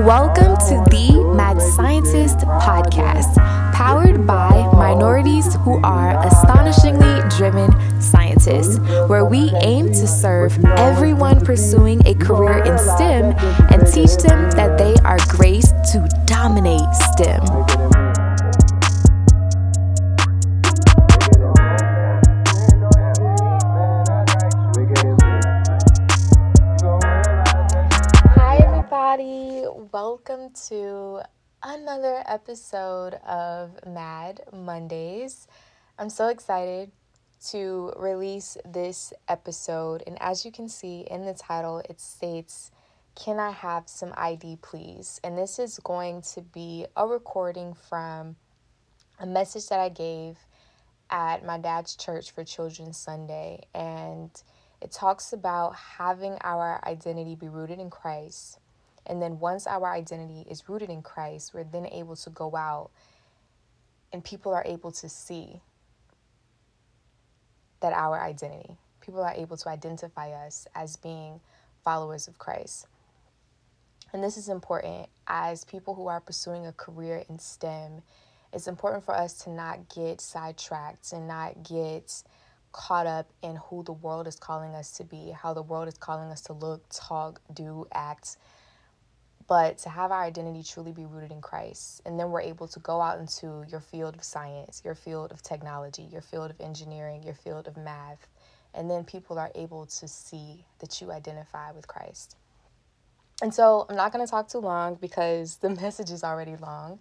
Welcome to the Mad Scientist Podcast, powered by minorities who are astonishingly driven scientists, where we aim to serve everyone pursuing a career in STEM and teach them that they are graced to dominate STEM. Welcome to another episode of Mad Mondays. I'm so excited to release this episode, and as you can see in the title, it states, "Can I have some ID, please?" And this is going to be a recording from a message that I gave at my dad's church for Children's Sunday, and it talks about having our identity be rooted in Christ. And then once our identity is rooted in Christ, we're then able to go out and people are able to see that our identity. People are able to identify us as being followers of Christ. And this is important as people who are pursuing a career in STEM. It's important for us to not get sidetracked and not get caught up in who the world is calling us to be, how the world is calling us to look, talk, do, act, but to have our identity truly be rooted in Christ. And then we're able to go out into your field of science, your field of technology, your field of engineering, your field of math. And then people are able to see that you identify with Christ. And so I'm not going to talk too long because the message is already long.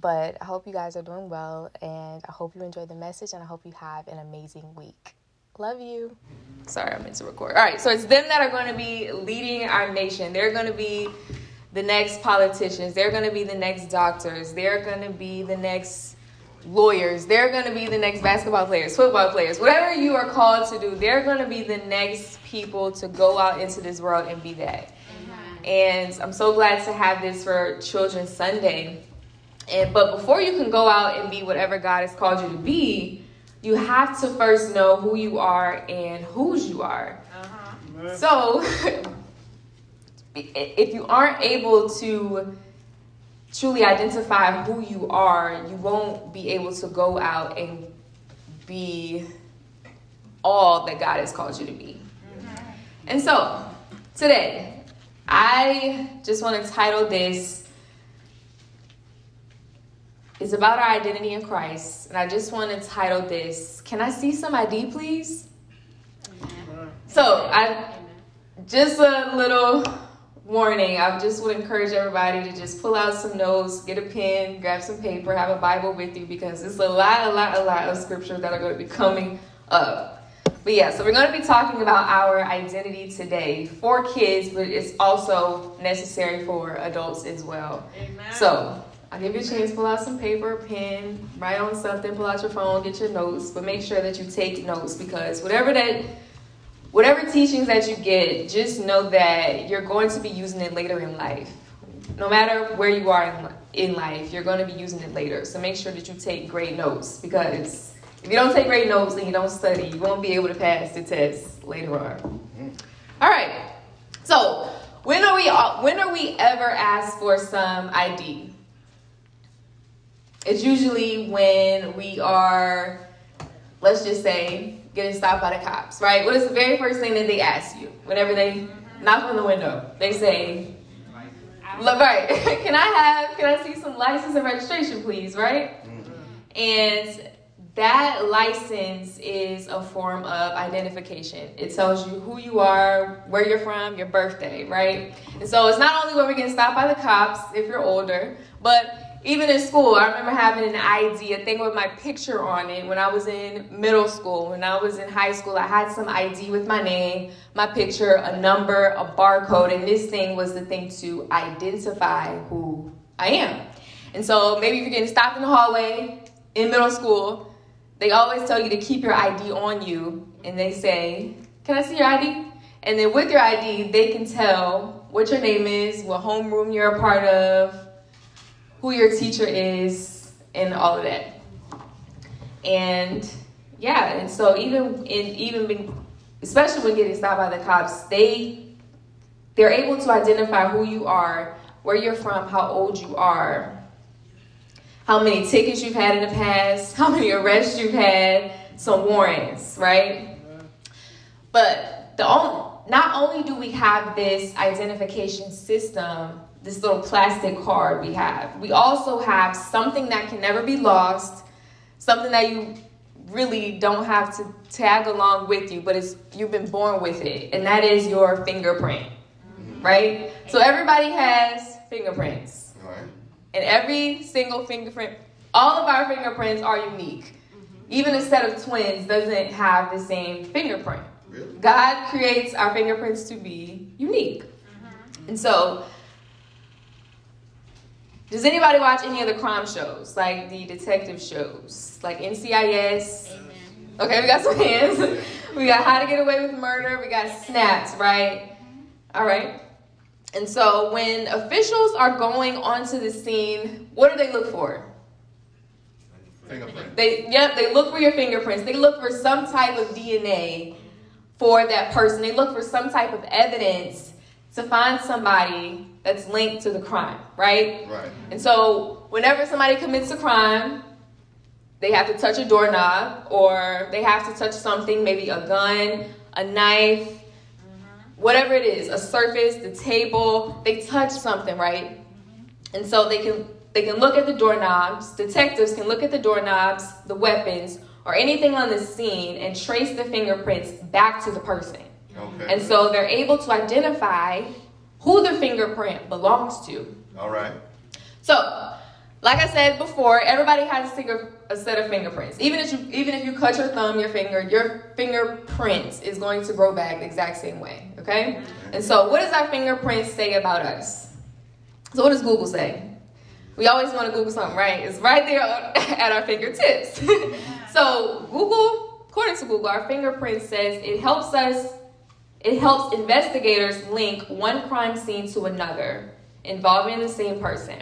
But I hope you guys are doing well, and I hope you enjoy the message, and I hope you have an amazing week. Love you. Sorry, I meant to record. All right, so it's them that are going to be leading our nation. They're going to be the next politicians, they're going to be the next doctors, they're going to be the next lawyers, they're going to be the next basketball players, football players, whatever you are called to do, they're going to be the next people to go out into this world and be that. Mm-hmm. And I'm so glad to have this for Children's Sunday. But before you can go out and be whatever God has called you to be, you have to first know who you are and whose you are. Uh-huh. So if you aren't able to truly identify who you are, you won't be able to go out and be all that God has called you to be. Mm-hmm. And so, today, I just want to title this, it's about our identity in Christ, and I just want to title this, "Can I see some ID, please?" Mm-hmm. So, just a little warning, I just would encourage everybody to just pull out some notes, get a pen, grab some paper, have a Bible with you, because it's a lot of scriptures that are going to be coming up. But yeah, so we're going to be talking about our identity today for kids, but it's also necessary for adults as well. Amen. So I'll give you a chance, pull out some paper, pen, write on something, pull out your phone, get your notes, but make sure that you take notes, because whatever teachings that you get, just know that you're going to be using it later in life. No matter where you are in life, you're going to be using it later. So make sure that you take great notes, because if you don't take great notes and you don't study, you won't be able to pass the test later on. All right. So when are we ever asked for some ID? It's usually when we are, let's just say, getting stopped by the cops, right? What is the very first thing that they ask you? Whenever they knock on the window, they say, right, can I see some license and registration, please, right? Mm-hmm. And that license is a form of identification. It tells you who you are, where you're from, your birthday, right? And so it's not only when we're getting stopped by the cops, if you're older, but even in school, I remember having an ID, a thing with my picture on it when I was in middle school. When I was in high school, I had some ID with my name, my picture, a number, a barcode, and this thing was the thing to identify who I am. And so maybe if you're getting stopped in the hallway in middle school, they always tell you to keep your ID on you, and they say, "Can I see your ID?" And then with your ID, they can tell what your name is, what homeroom you're a part of, who your teacher is, and all of that. And yeah, and so especially when getting stopped by the cops, they're able to identify who you are where you're from, how old you are, how many tickets you've had in the past, how many arrests you've had, some warrants, right? But not only do we have this identification system, this little plastic card we have, we also have something that can never be lost, something that you really don't have to tag along with you, but it's, you've been born with it, and that is your fingerprint, right? So everybody has fingerprints, right? And every single fingerprint, all of our fingerprints are unique. Even a set of twins doesn't have the same fingerprint. Really? God creates our fingerprints to be unique. And so, does anybody watch any of the crime shows, like the detective shows, like NCIS? Amen. Okay, we got some hands. We got How to Get Away with Murder. We got Snapped, right? All right. And so when officials are going onto the scene, what do they look for? Fingerprints. They look for your fingerprints. They look for some type of DNA for that person. They look for some type of evidence to find somebody that's linked to the crime, right? Right. And so whenever somebody commits a crime, they have to touch a doorknob, or they have to touch something, maybe a gun, a knife, whatever it is, a surface, the table, they touch something, right? And so they can look at the doorknobs. Detectives can look at the doorknobs, the weapons, or anything on the scene and trace the fingerprints back to the person. Okay. And so they're able to identify who the fingerprint belongs to. All right. So, like I said before, everybody has a set of fingerprints. Even if you cut your thumb, your fingerprint is going to grow back the exact same way, okay? And so, what does our fingerprint say about us? So, what does Google say? We always want to Google something, right? It's right there at our fingertips. So Google, according to Google, our fingerprint says it helps investigators link one crime scene to another involving the same person.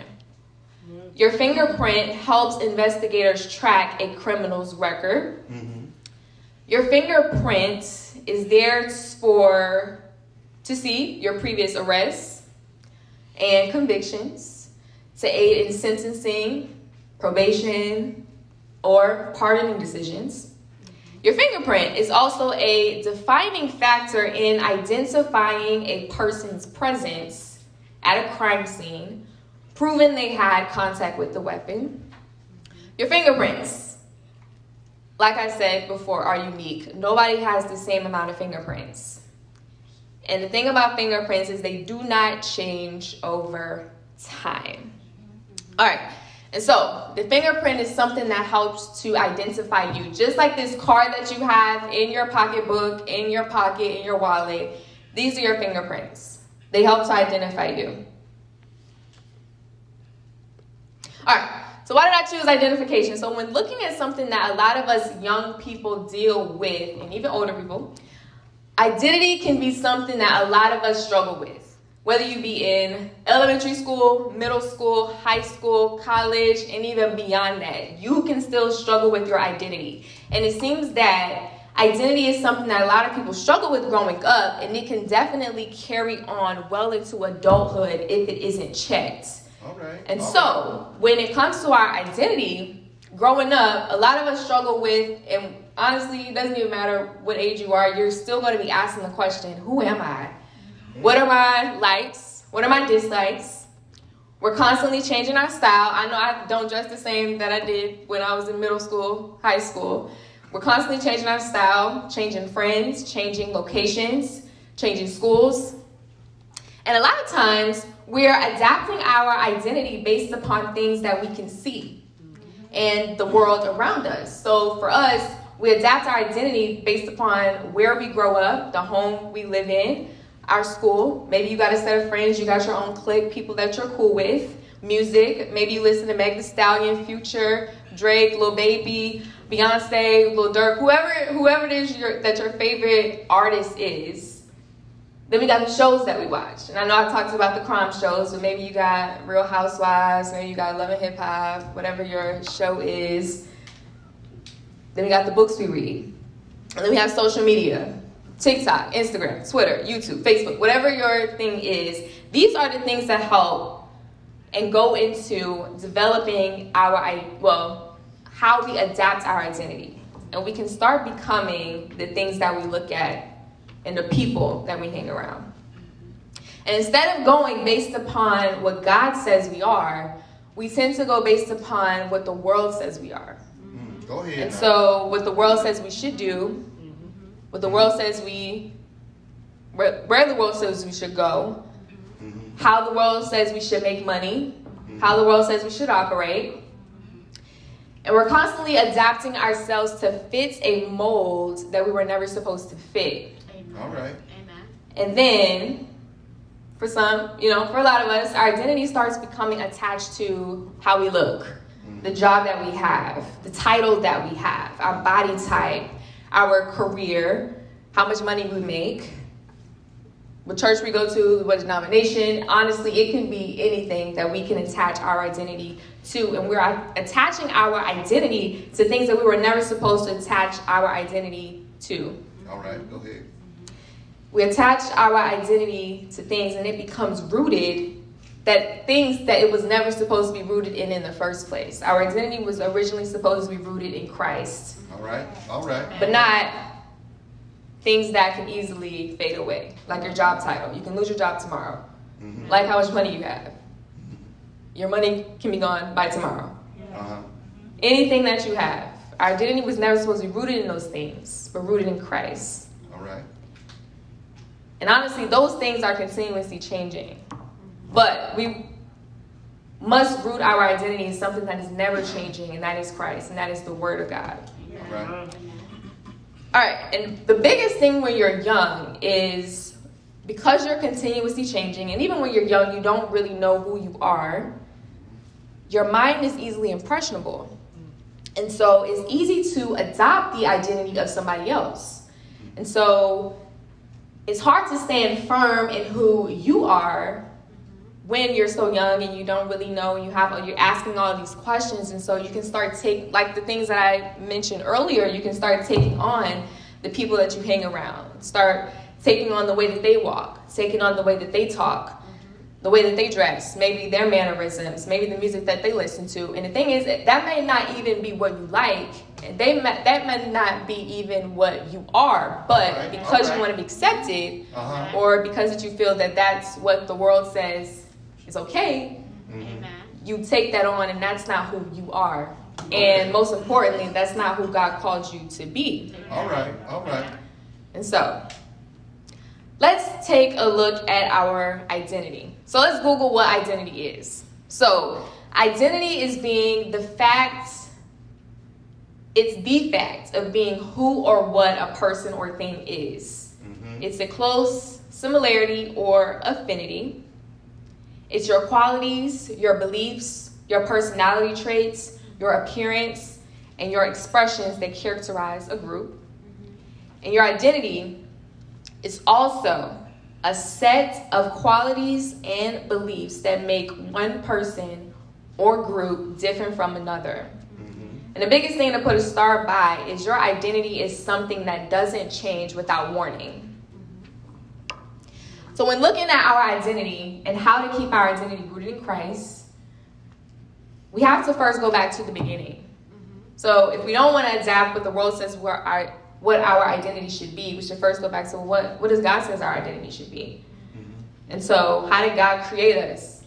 Your fingerprint helps investigators track a criminal's record. Your fingerprint is there to see your previous arrests and convictions, to aid in sentencing, probation, or pardoning decisions. Your fingerprint is also a defining factor in identifying a person's presence at a crime scene, proving they had contact with the weapon. Your fingerprints, like I said before, are unique. Nobody has the same amount of fingerprints. And the thing about fingerprints is they do not change over time. All right, and so the fingerprint is something that helps to identify you. Just like this card that you have in your pocketbook, in your pocket, in your wallet, these are your fingerprints. They help to identify you. All right, so why did I choose identification? So when looking at something that a lot of us young people deal with, and even older people, identity can be something that a lot of us struggle with. Whether you be in elementary school, middle school, high school, college, and even beyond that, you can still struggle with your identity. And it seems that identity is something that a lot of people struggle with growing up, and it can definitely carry on well into adulthood if it isn't checked. So when it comes to our identity, growing up, a lot of us struggle with, and honestly, it doesn't even matter what age you are, you're still going to be asking the question, who am I? What are my likes? What are my dislikes? We're constantly changing our style. I know I don't dress the same that I did when I was in middle school, high school. We're constantly changing our style, changing friends, changing locations, changing schools. And a lot of times, we're adapting our identity based upon things that we can see and the world around us. So for us, we adapt our identity based upon where we grow up, the home we live in, our school. Maybe you got a set of friends, you got your own clique, people that you're cool with, music. Maybe you listen to Meg Thee Stallion, Future, Drake, Lil Baby, Beyoncé, Lil Durk, whoever it is that your favorite artist is. Then we got the shows that we watch. And I know I talked about the crime shows, but maybe you got Real Housewives, maybe you got Love and Hip Hop, whatever your show is. Then we got the books we read. And then we have social media. TikTok, Instagram, Twitter, YouTube, Facebook, whatever your thing is, these are the things that help and go into developing our, well, how we adapt our identity. And we can start becoming the things that we look at and the people that we hang around. And instead of going based upon what God says we are, we tend to go based upon what the world says we are. Go ahead. And so what the world says we should do, what the world says we, where the world says we should go, how the world says we should make money, how the world says we should operate. And we're constantly adapting ourselves to fit a mold that we were never supposed to fit. Amen. All right. Amen. And then, for some, you know, for a lot of us, our identity starts becoming attached to how we look, the job that we have, the title that we have, our body type, our career, how much money we make, what church we go to, what denomination. Honestly, it can be anything that we can attach our identity to. And we're attaching our identity to things that we were never supposed to attach our identity to. All right, go ahead. We attach our identity to things, and it becomes rooted that things that it was never supposed to be rooted in the first place. Our identity was originally supposed to be rooted in Christ. All right, but not things that can easily fade away, like your job title. You can lose your job tomorrow. Mm-hmm. Like how much money you have. Your money can be gone by tomorrow. Yeah. Uh-huh. Anything that you have. Our identity was never supposed to be rooted in those things, but rooted in Christ. All right. And honestly, those things are continuously changing. But we must root our identity in something that is never changing, and that is Christ, and that is the Word of God. Yeah. All right. All right, and the biggest thing when you're young is because you're continuously changing, and even when you're young, you don't really know who you are. Your mind is easily impressionable. And so it's easy to adopt the identity of somebody else. And so it's hard to stand firm in who you are when you're so young and you don't really know, and you're asking all these questions. And so you can start taking, like the things that I mentioned earlier, you can start taking on the people that you hang around, start taking on the way that they walk, taking on the way that they talk, the way that they dress, maybe their mannerisms, maybe the music that they listen to. And the thing is, that may not even be what you like, and that may not be even what you are, but because you want to be accepted, or because that you feel that that's what the world says, it's okay, you take that on, and that's not who you are. And most importantly, that's not who God called you to be. All right, all right. And so, let's take a look at our identity. So let's Google what identity is. So identity is being the fact of being who or what a person or thing is. It's a close similarity or affinity. It's your qualities, your beliefs, your personality traits, your appearance, and your expressions that characterize a group. And your identity is also a set of qualities and beliefs that make one person or group different from another. And the biggest thing to put a star by is your identity is something that doesn't change without warning. So when looking at our identity and how to keep our identity rooted in Christ, we have to first go back to the beginning. So if we don't want to adapt what the world says what our identity should be, we should first go back to what does God says our identity should be. And so how did God create us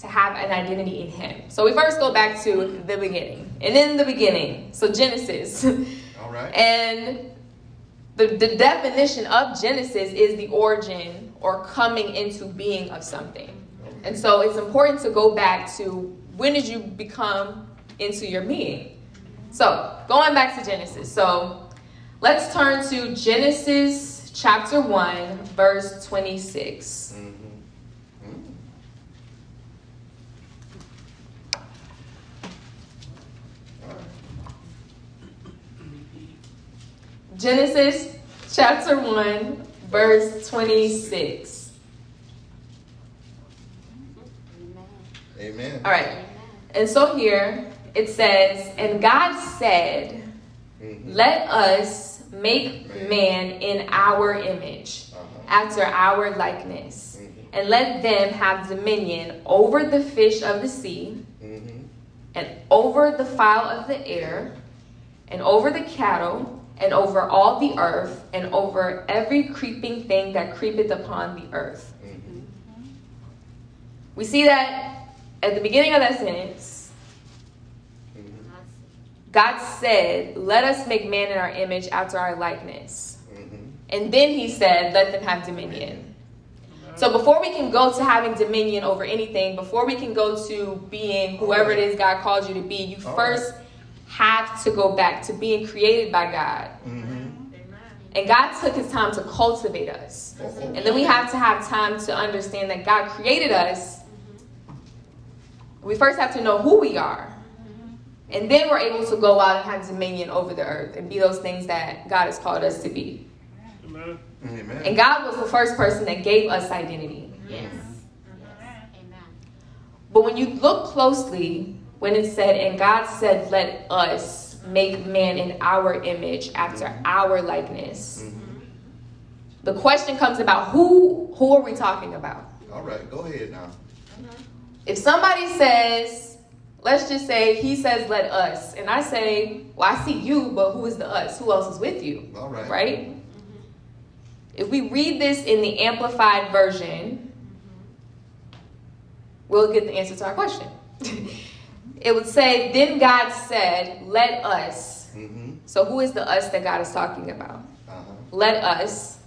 to have an identity in him? So we first go back to the beginning. And in the beginning, so Genesis. All right. And the definition of Genesis is the origin or coming into being of something. And so it's important to go back to when did you become into your being. So going back to Genesis. So let's turn to Genesis chapter 1, verse 26. Genesis chapter 1, Verse 26. Amen. All right. Amen. And so here it says, and God said, let us make man in our image, after our likeness, and let them have dominion over the fish of the sea, mm-hmm. and over the fowl of the air, and over the cattle, and over all the earth, and over every creeping thing that creepeth upon the earth. Mm-hmm. We see that at the beginning of that sentence, mm-hmm. God said, let us make man in our image after our likeness. Mm-hmm. And then he said, let them have dominion. So before we can go to having dominion over anything, before we can go to being whoever it is God called you to be, you first have to go back to being created by God. Mm-hmm. And God took his time to cultivate us. And then we have to have time to understand that God created us. We first have to know who we are. And then we're able to go out and have dominion over the earth and be those things that God has called us to be. Amen. Amen. And God was the first person that gave us identity. Yes. Yes. Amen. But when you look closely, when it said, and God said, let us make man in our image after mm-hmm. our likeness. Mm-hmm. The question comes about who are we talking about? All right, go ahead now. Mm-hmm. If somebody says, let's just say he says, let us. And I say, well, I see you, but who is the us? Who else is with you? All right. Right? If we read this in the Amplified version, we'll get the answer to our question. It would say, then God said, let us. Mm-hmm. So who is the us that God is talking about? Uh-huh. Let us.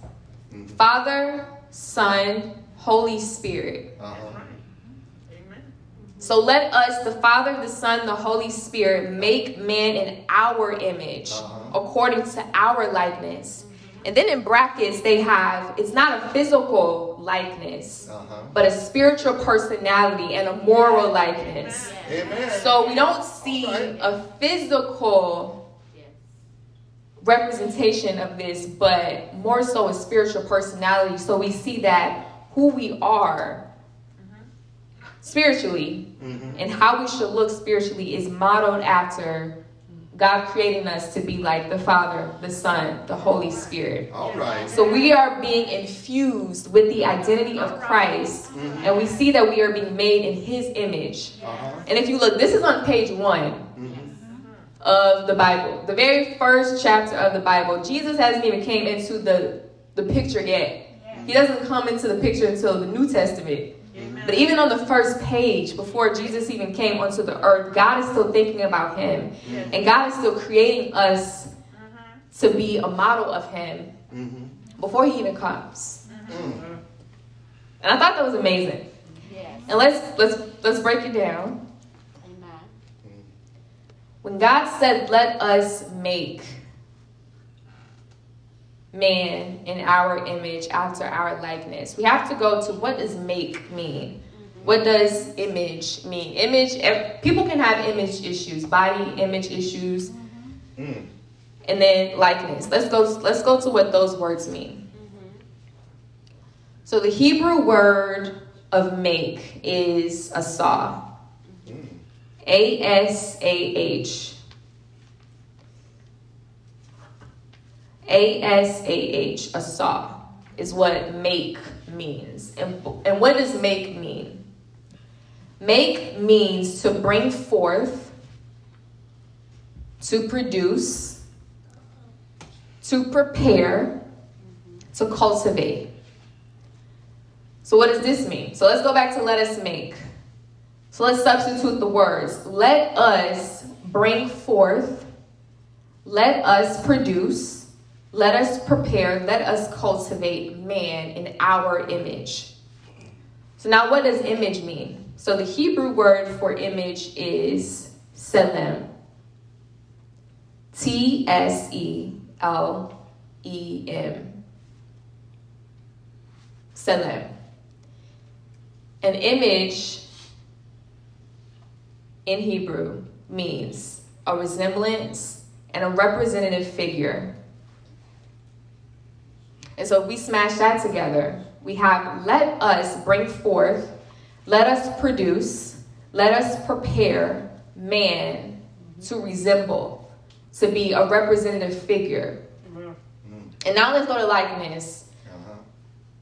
Mm-hmm. Father, Son, Holy Spirit. Uh-huh. So let us, the Father, the Son, the Holy Spirit, make man in our image, uh-huh. according to our likeness. And then in brackets, they have, it's not a physical likeness, uh-huh. but a spiritual personality and a moral likeness. Amen. So we don't see right. a physical representation of this, but more so a spiritual personality. So we see that who we are spiritually mm-hmm. and how we should look spiritually is modeled after God creating us to be like the Father, the Son, the Holy Spirit. All right. So we are being infused with the identity of Christ. Mm-hmm. And we see that we are being made in his image. Uh-huh. And if you look, this is on page 1 mm-hmm. of the Bible. The very first chapter of the Bible. Jesus hasn't even came into the picture yet. He doesn't come into the picture until the New Testament. But even on the first page, before Jesus even came onto the earth, God is still thinking about him. Yes. And God is still creating us uh-huh. to be a model of him mm-hmm. before he even comes. Uh-huh. Mm-hmm. And I thought that was amazing. Yes. And let's break it down. Amen. When God said, let us make man in our image after our likeness, we have to go to what does make mean? Mm-hmm. What does image mean? People can have image issues, body image issues, mm-hmm. and then likeness. Let's go to what those words mean. Mm-hmm. So the Hebrew word of make is asah. Mm-hmm. A-S-A-H. A-S-A-H, asah, is what make means. And what does make mean? Make means to bring forth, to produce, to prepare, to cultivate. So what does this mean? So let's go back to let us make. So let's substitute the words. Let us bring forth, let us produce, let us prepare, let us cultivate man in our image. So now what does image mean? So the Hebrew word for image is tselem. T-S-E-L-E-M. Tselem. An image in Hebrew means a resemblance and a representative figure. And so if we smash that together, we have let us bring forth, let us produce, let us prepare man to resemble, to be a representative figure. Mm-hmm. And now let's go to likeness. Uh-huh.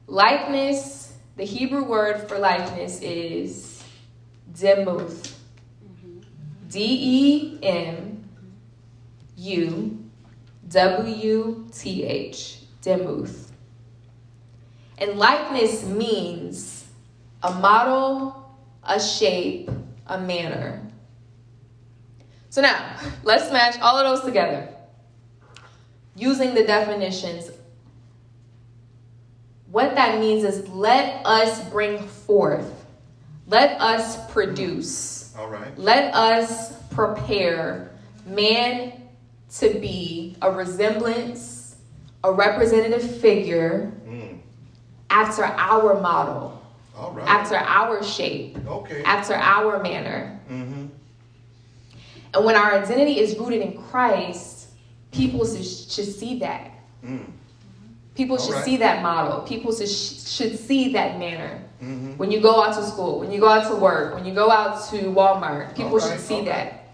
Likeness The Hebrew word for likeness is demuth. D-E-M-U-W-T-H. Demuth. And likeness means a model, a shape, a manner. So now, let's match all of those together using the definitions. What that means is let us bring forth. Let us produce. All right. Let us prepare man to be a resemblance, a representative figure after our model. All right. After our shape. Okay. After our manner. Mm-hmm. And when our identity is rooted in Christ, people should see that. Mm. People should see that model. People should see that manner. Mm-hmm. When you go out to school, when you go out to work, when you go out to Walmart, people should see that.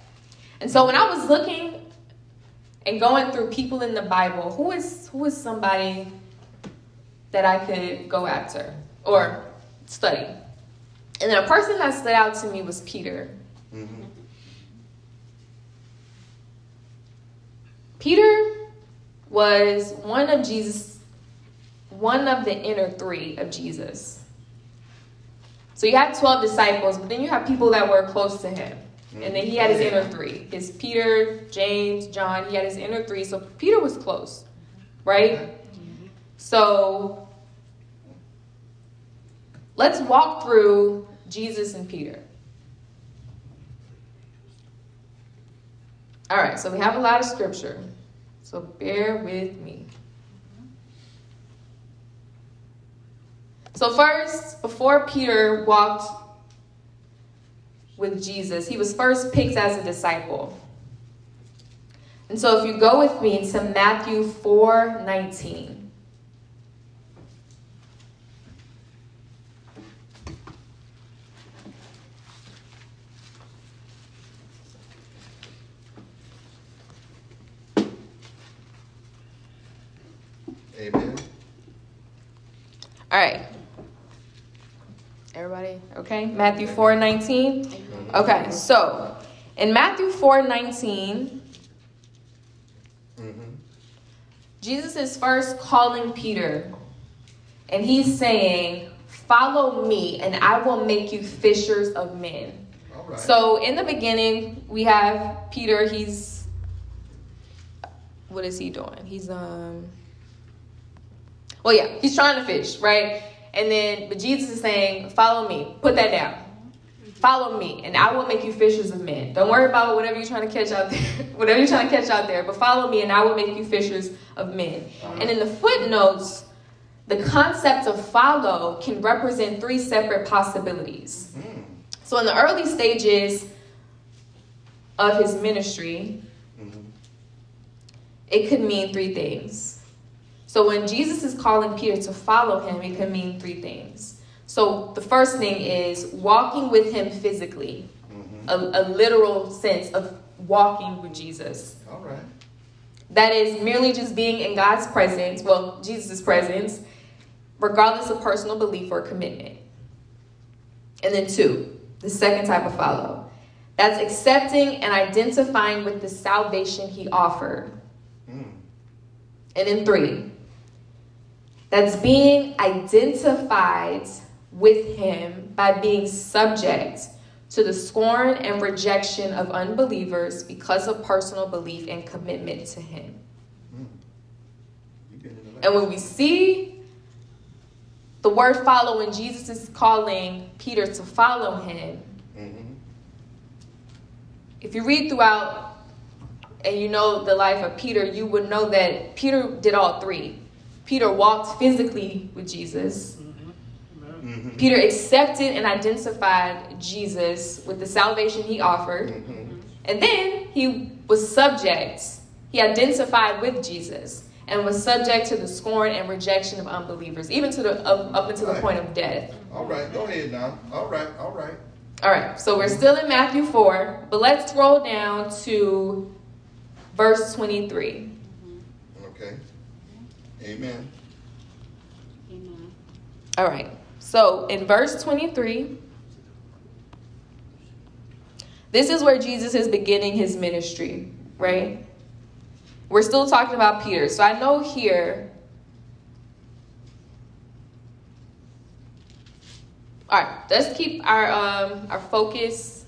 And so when I was looking and going through people in the Bible, who is somebody that I could go after or study? And then a person that stood out to me was Peter. Mm-hmm. Peter was one of the inner three of Jesus. So you have 12 disciples, but then you have people that were close to him. And then he had his inner three. His Peter, James, John, he had his inner three. So Peter was close, right? Mm-hmm. So let's walk through Jesus and Peter. All right, so we have a lot of scripture. So bear with me. So first, before Peter walked with Jesus, he was first picked as a disciple. And so if you go with me to Matthew 4:19. Amen. All right. Everybody, okay? Matthew 4:19. Okay, so in Matthew 4:19, Jesus is first calling Peter, and he's saying, "Follow me, and I will make you fishers of men." All right. So in the beginning, we have Peter. He's, what is he doing? He's well, yeah, he's trying to fish, right? And then, but Jesus is saying, follow me. Put that down. Follow me, and I will make you fishers of men. Don't worry about whatever you're trying to catch out there, whatever you're trying to catch out there, but follow me, and I will make you fishers of men. And in the footnotes, the concept of follow can represent three separate possibilities. So in the early stages of his ministry, it could mean three things. So when Jesus is calling Peter to follow him, it can mean three things. So the first thing is walking with him physically, a literal sense of walking with Jesus. All right. That is merely just being in God's presence, well, Jesus' presence, regardless of personal belief or commitment. And then two, the second type of follow. That's accepting and identifying with the salvation he offered. And then three, that's being identified with him by being subject to the scorn and rejection of unbelievers because of personal belief and commitment to him. And when we see the word follow when Jesus is calling Peter to follow him, if you read throughout and you know the life of Peter, you would know that Peter did all three. Peter walked physically with Jesus. Peter accepted and identified Jesus with the salvation he offered. And then he was subject. He identified with Jesus and was subject to the scorn and rejection of unbelievers, even to the up until the point of death. All right, go ahead now. All right. All right, so we're still in Matthew 4, but let's scroll down to verse 23. Okay. Amen. All right. So in verse 23, this is where Jesus is beginning his ministry, right? We're still talking about Peter. So I know here. All right, let's keep our focus.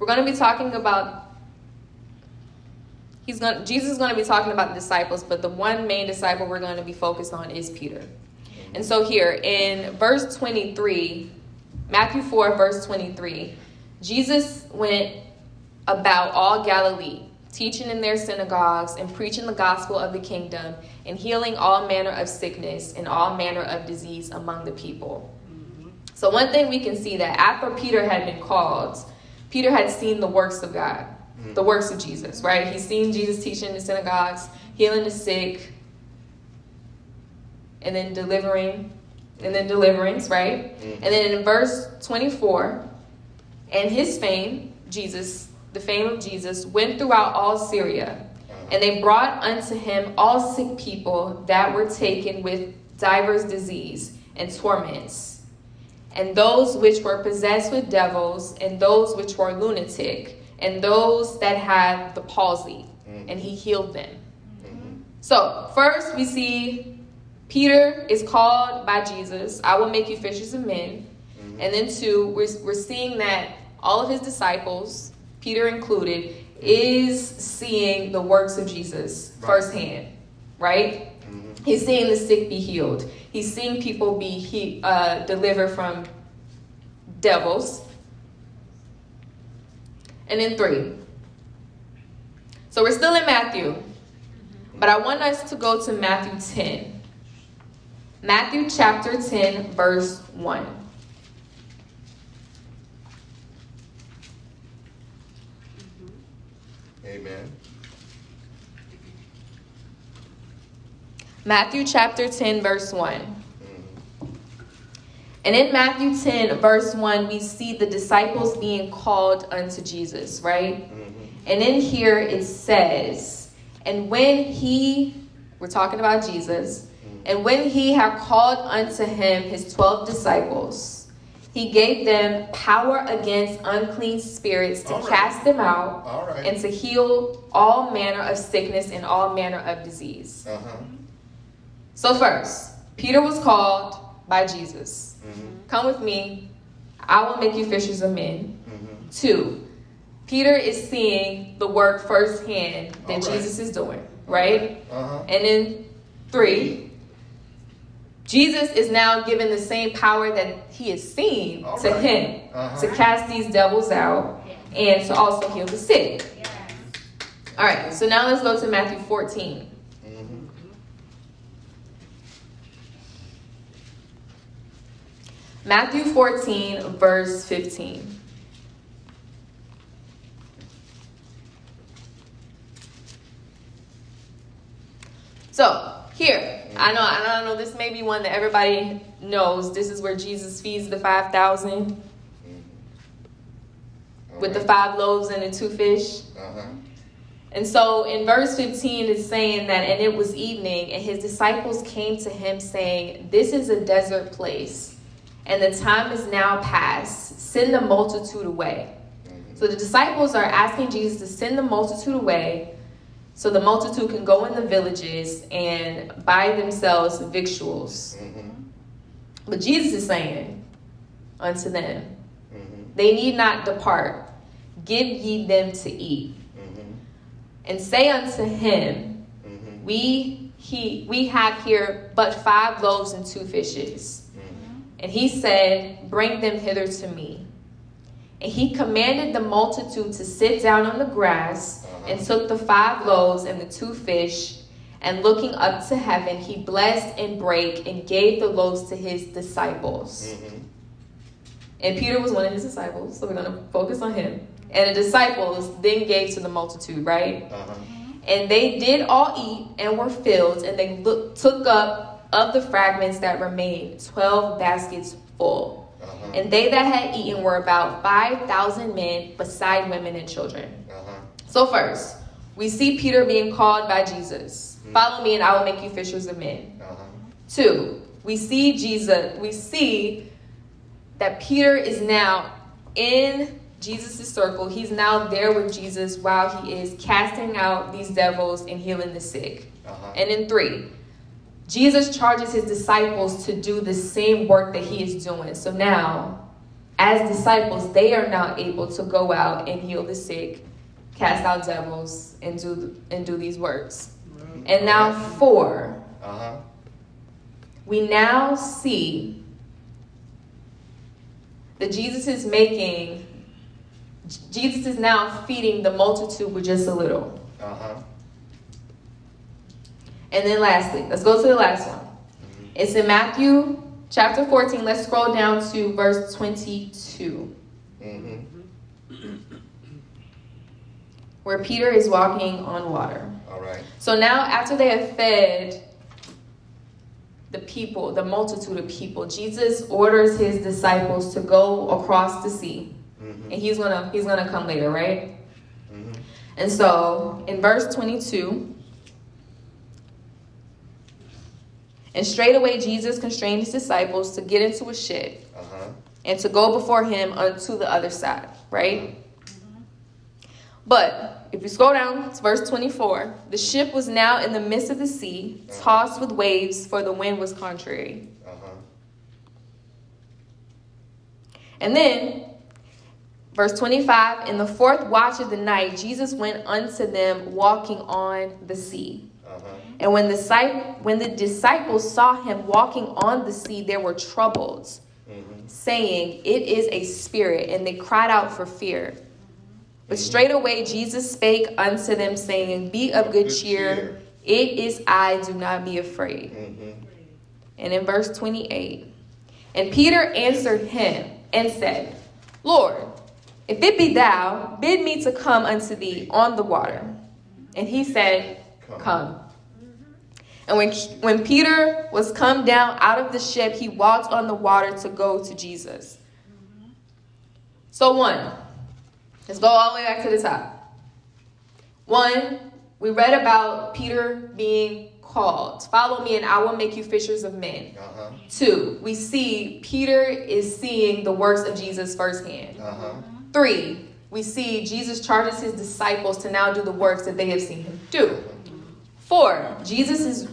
We're going to be talking about, Jesus is going to be talking about the disciples, but the one main disciple we're going to be focused on is Peter. And so here in verse 23, Matthew 4, verse 23, Jesus went about all Galilee, teaching in their synagogues and preaching the gospel of the kingdom and healing all manner of sickness and all manner of disease among the people. Mm-hmm. So one thing we can see that after Peter had been called, Peter had seen the works of God, mm-hmm. the works of Jesus, right? He's seen Jesus teaching in the synagogues, healing the sick, and then deliverance, right? Mm-hmm. And then in verse 24, and his fame, the fame of Jesus, went throughout all Syria, and they brought unto him all sick people that were taken with divers disease and torments, and those which were possessed with devils, and those which were lunatic, and those that had the palsy, and he healed them. Mm-hmm. So first we see Peter is called by Jesus, I will make you fishers of men. Mm-hmm. And then two, we're seeing that all of his disciples, Peter included, is seeing the works of Jesus firsthand, right? Mm-hmm. He's seeing the sick be healed. He's seeing people be delivered from devils. And then three. So we're still in Matthew, but I want us to go to Matthew 10. Matthew chapter 10, verse 1. Amen. Matthew chapter 10, verse 1. And in Matthew 10, verse 1, we see the disciples being called unto Jesus, right? Mm-hmm. And in here it says, and when we're talking about Jesus, mm-hmm. and when he had called unto him his 12 disciples, he gave them power against unclean spirits to cast them out and to heal all manner of sickness and all manner of disease. Uh-huh. So first, Peter was called by Jesus. Mm-hmm. Come with me. I will make you fishers of men. Mm-hmm. Two, Peter is seeing the work firsthand that Jesus is doing, right? Uh-huh. And then three, Jesus is now given the same power that he has seen to him to cast these devils out and to also heal the sick. Yes. All right, so now let's go to Matthew 14. Mm-hmm. Matthew 14, verse 15. So, here, I know this may be one that everybody knows. This is where Jesus feeds the 5,000 with the 5 loaves and the 2 fish. Uh-huh. And so in verse 15, it's saying that, and it was evening, and his disciples came to him saying, this is a desert place, and the time is now past. Send the multitude away. Mm-hmm. So the disciples are asking Jesus to send the multitude away, so the multitude can go in the villages and buy themselves victuals. Mm-hmm. But Jesus is saying unto them, mm-hmm. they need not depart. Give ye them to eat. Mm-hmm. And say unto him, mm-hmm. we have here but 5 loaves and 2 fishes. Mm-hmm. And he said, bring them hither to me. And he commanded the multitude to sit down on the grass, and took the 5 loaves and the 2 fish, and looking up to heaven, he blessed and brake and gave the loaves to his disciples. Mm-hmm. And Peter was one of his disciples, so we're going to focus on him. And the disciples then gave to the multitude, right? Uh-huh. And they did all eat and were filled, and they took up of the fragments that remained 12 baskets full. Uh-huh. And they that had eaten were about 5,000 men, beside women and children. Uh-huh. So first, we see Peter being called by Jesus. Mm-hmm. Follow me and I will make you fishers of men. Uh-huh. Two, we see Jesus, we see that Peter is now in Jesus' circle. He's now there with Jesus while he is casting out these devils and healing the sick. Uh-huh. And in 3, Jesus charges his disciples to do the same work that he is doing. So now, as disciples, they are now able to go out and heal the sick, cast out devils, and do these works. And now 4, uh-huh, we now see that Jesus is now feeding the multitude with just a little. Uh-huh. And then lastly, let's go to the last one. Mm-hmm. It's in Matthew chapter 14. Let's scroll down to verse 22. Mm-hmm. Where Peter is walking on water. All right. So now after they have fed the people, the multitude of people, Jesus orders his disciples to go across the sea. Mm-hmm. And he's gonna come later, right? Mm-hmm. And so in verse 22, and straightway Jesus constrained his disciples to get into a ship, uh-huh, and to go before him unto the other side, right? Uh-huh. But if you scroll down to verse 24, the ship was now in the midst of the sea, uh-huh, tossed with waves, for the wind was contrary. Uh-huh. And then, verse 25, in the 4th watch of the night, Jesus went unto them walking on the sea. Uh-huh. And when the disciples saw him walking on the sea, they were troubled, mm-hmm, saying, "It is a spirit," and they cried out for fear. But straightway Jesus spake unto them, saying, "Be of good cheer, it is I, do not be afraid." Mm-hmm. And in verse 28, and Peter answered him and said, "Lord, if it be thou, bid me to come unto thee on the water." And he said, "Come." And when Peter was come down out of the ship, he walked on the water to go to Jesus. So 1, let's go all the way back to the top. 1, we read about Peter being called, "Follow me and I will make you fishers of men." Uh-huh. 2, we see Peter is seeing the works of Jesus firsthand. Uh-huh. 3, we see Jesus charges his disciples to now do the works that they have seen him do. 4, Jesus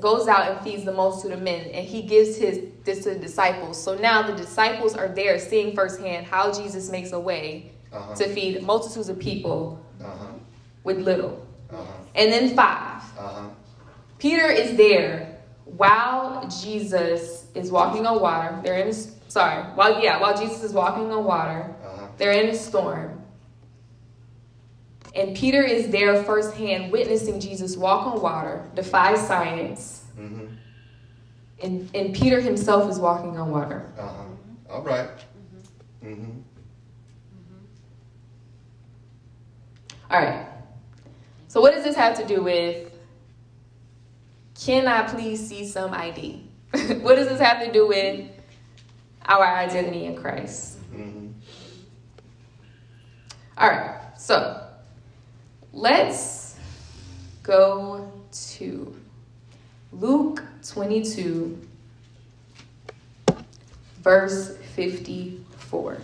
goes out and feeds the multitude of men, and he gives this to the disciples. So now the disciples are there seeing firsthand how Jesus makes a way, uh-huh, to feed multitudes of people, uh-huh, with little. Uh-huh. And then 5, uh-huh, Peter is there while Jesus is walking on water. While Jesus is walking on water, uh-huh, they're in a storm. And Peter is there firsthand witnessing Jesus walk on water, defy science. Mm-hmm. And Peter himself is walking on water. Uh-huh. All right. Mm-hmm. Mm-hmm. Mm-hmm. All right. So what does this have to do with, "Can I please see some ID?" What does this have to do with our identity in Christ? Mm-hmm. All right, so let's go to Luke 22, verse 54.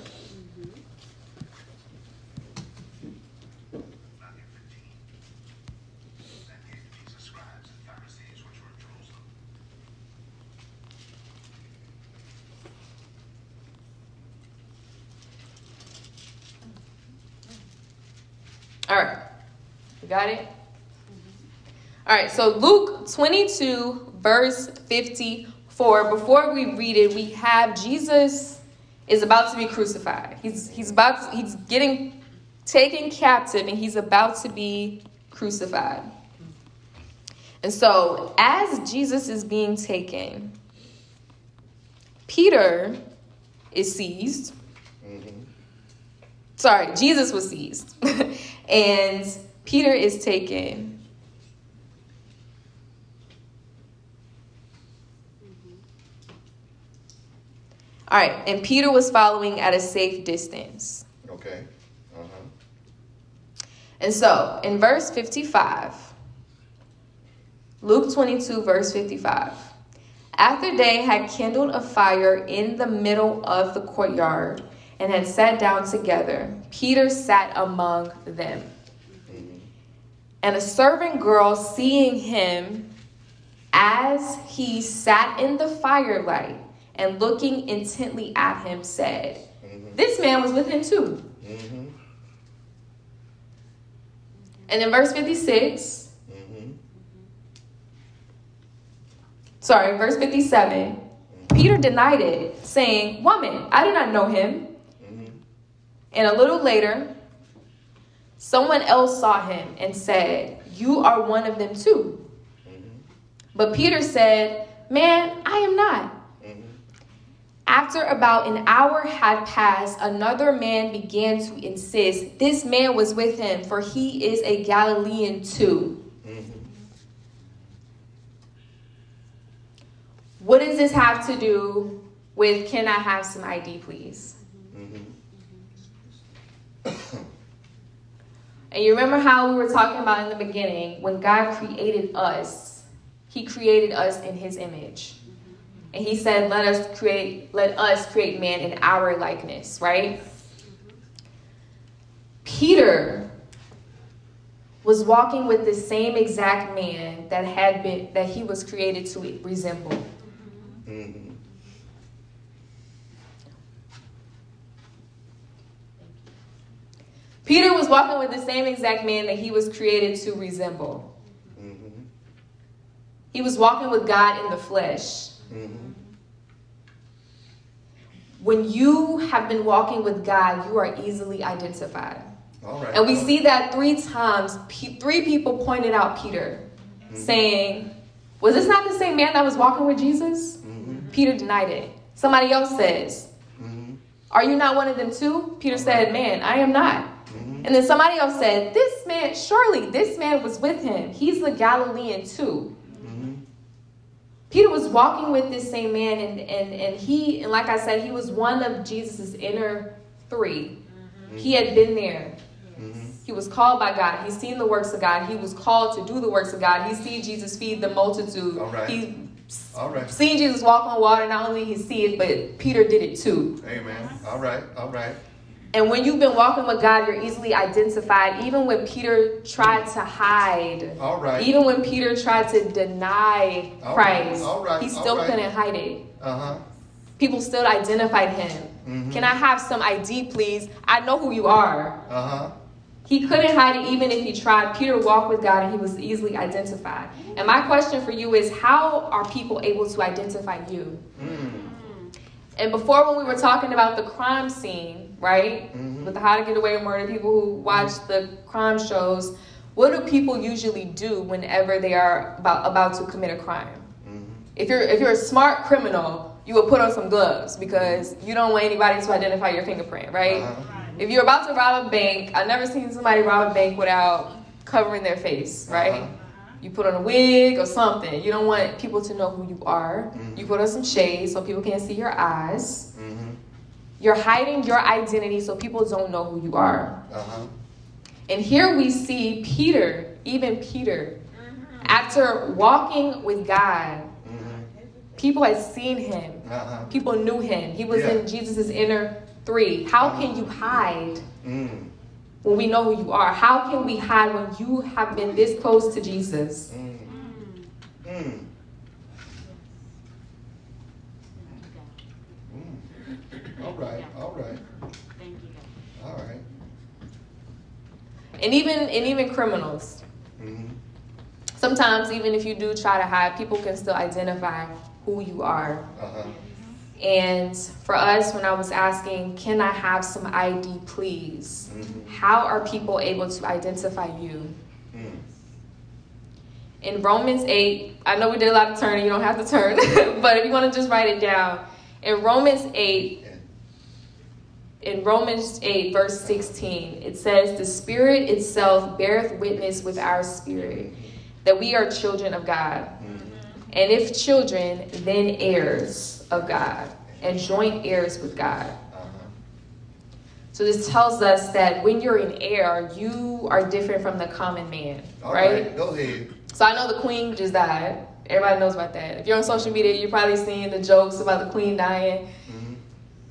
All right, you got it? All right, so Luke 22, verse 54. Before we read it, we have Jesus is about to be crucified. He's getting taken captive, and he's about to be crucified. And so as Jesus is being taken, Peter is seized. Jesus was seized. And Peter is taken. All right. And Peter was following at a safe distance. Okay. Uh-huh. And so in verse 55, Luke 22, verse 55, after they had kindled a fire in the middle of the courtyard and had sat down together, Peter sat among them. And a servant girl, seeing him as he sat in the firelight and looking intently at him, said, this man was with him too. Mm-hmm. And in verse 56, verse 57, Peter denied it, saying, woman, I do not know him. And a little later, someone else saw him and said, you are one of them too. But Peter said, man, I am not. After about an hour had passed, another man began to insist, this man was with him, for he is a Galilean too. What does this have to do with, can I have some ID, please? And you remember how we were talking about in the beginning, when God created us, he created us in his image. And he said, let us create man in our likeness, right? Peter was walking with the same exact man that he was created to resemble. Peter was walking with the same exact man that he was created to resemble. He was walking with God in the flesh. When you have been walking with God, you are easily identified. All right. And we see that three times. Three people pointed out Peter, saying, was this not the same man that was walking with Jesus? Peter denied it. Somebody else says, are you not one of them too? Peter said, man, I am not. And then somebody else said, surely this man was with him. He's the Galilean too. Peter was walking with this same man, and like I said, he was one of Jesus' inner three. He had been there. He was called by God. He's seen the works of God. He was called to do the works of God. He's seen Jesus feed the multitude. He's seen Jesus walk on water. Not only he see it, but Peter did it too. Amen. All right. And when you've been walking with God, you're easily identified. Even when Peter tried to hide, even when Peter tried to deny Christ, he still couldn't hide it. People still identified him. Can I have some ID, please? I know who you are. He couldn't hide it even if he tried. Peter walked with God, and he was easily identified. And my question for you is, how are people able to identify you? And before, when we were talking about the crime scene, right, with the How to Get Away with Murder, people who watch the crime shows, what do people usually do whenever they are about to commit a crime? If you're a smart criminal, you will put on some gloves because you don't want anybody to identify your fingerprint, right? If you're about to rob a bank, I've never seen somebody rob a bank without covering their face, right? You put on a wig or something. You don't want people to know who you are. You put on some shades so people can't see your eyes. You're hiding your identity so people don't know who you are. And here we see Peter, after walking with God, people had seen him. People knew him. He was in Jesus' inner three. How can you hide? When we know who you are, how can we hide when you have been this close to Jesus? All right. Thank you. All right. And even criminals. Sometimes, even if you do try to hide, people can still identify who you are. And for us, when I was asking, can I have some ID, please? How are people able to identify you? In Romans 8, I know we did a lot of turning. You don't have to turn. But if you want to just write it down. In Romans 8, verse 16, it says, the Spirit itself beareth witness with our spirit that we are children of God. And if children, then heirs of God and joint heirs with God. So this tells us that when you're in air, you are different from the common man, right? Go ahead. So I know the queen just died. Everybody knows about that. If you're on social media, you're probably seeing the jokes about the queen dying. Mm-hmm.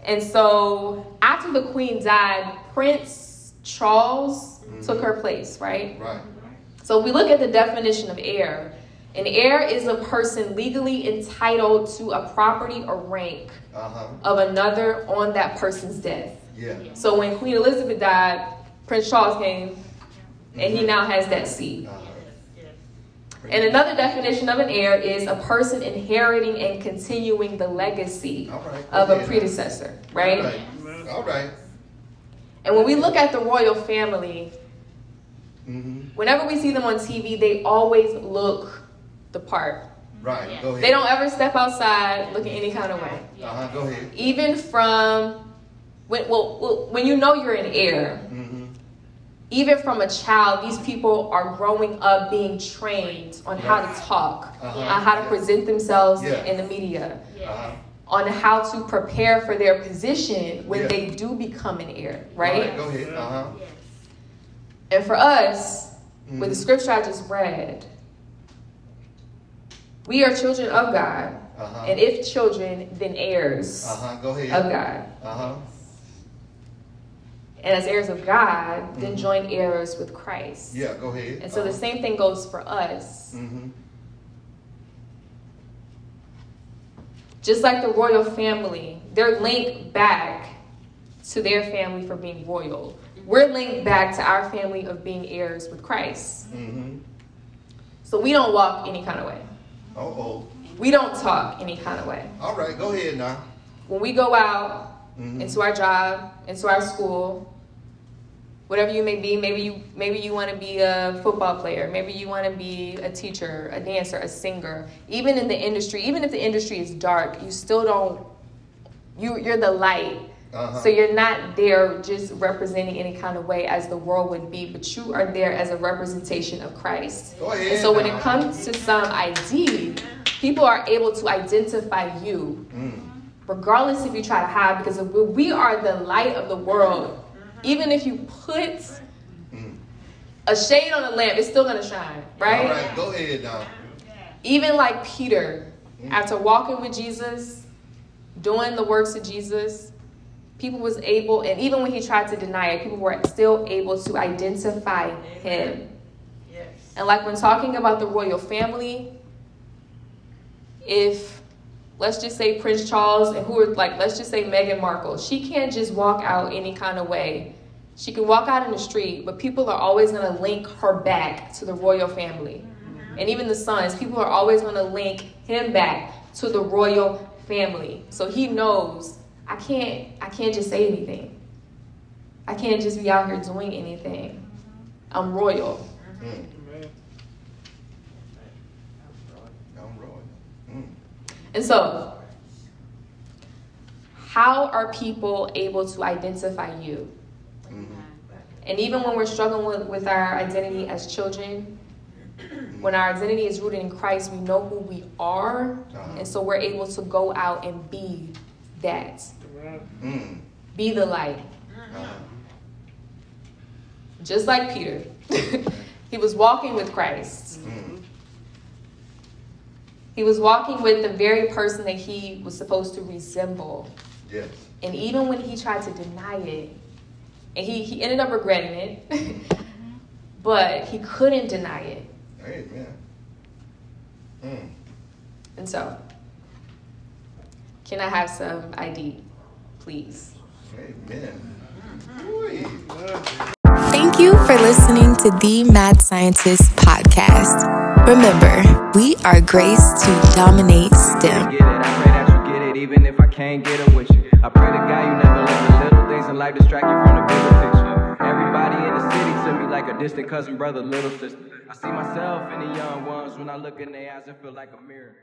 And so after the queen died, Prince Charles took her place, right? Right. So if we look at the definition of heir, an heir is a person legally entitled to a property or rank of another on that person's death. Yeah. So when Queen Elizabeth died, Prince Charles came, and he now has that seat. And another definition of an heir is a person inheriting and continuing the legacy of a predecessor, right? And when we look at the royal family, whenever we see them on TV, they always look the part. They don't ever step outside looking any kind of way. Even from... When you know you're an heir, even from a child, these people are growing up being trained on how to talk, on how to present themselves in the media, on how to prepare for their position when they do become an heir, right? And for us, with the scripture I just read, we are children of God, and if children, then heirs of God. And as heirs of God, then joint heirs with Christ. And so the same thing goes for us. Just like the royal family, they're linked back to their family for being royal. We're linked back to our family of being heirs with Christ. So we don't walk any kind of way. We don't talk any kind of way. Go ahead now. When we go out into our job, into our school, whatever you may be, maybe you want to be a football player, maybe you want to be a teacher, a dancer, a singer. Even in the industry, even if the industry is dark, you still don't, you're the light. So you're not there just representing any kind of way as the world would be, but you are there as a representation of Christ. And so when it comes to some ID, people are able to identify you. Regardless if you try to hide, because if we are the light of the world, even if you put a shade on the lamp, it's still going to shine, right? Go ahead, dog. Even like Peter, after walking with Jesus, doing the works of Jesus, people was able, and even when he tried to deny it, people were still able to identify him. And like when talking about the royal family, if... let's just say Prince Charles and who are like, let's just say Meghan Markle. She can't just walk out any kind of way. She can walk out in the street, but people are always going to link her back to the royal family. And even the sons, people are always going to link him back to the royal family. So he knows I can't just say anything. I can't just be out here doing anything. I'm royal. And so, how are people able to identify you? And even when we're struggling with our identity as children, when our identity is rooted in Christ, we know who we are, and so we're able to go out and be that. Be the light. Just like Peter. He was walking with Christ. He was walking with the very person that he was supposed to resemble. And even when he tried to deny it, and he ended up regretting it, but he couldn't deny it. And so, can I have some ID, please? Thank you for listening to the Mad Scientist Podcast. Remember, we are graced to dominate STEM. Get it, I pray that you get it, even if I can't get it with you. I pray to God you never let the little things in life distract you from the bigger picture. Everybody in the city to me like a distant cousin, brother, little sister. I see myself in the young ones when I look in their eyes and feel like a mirror.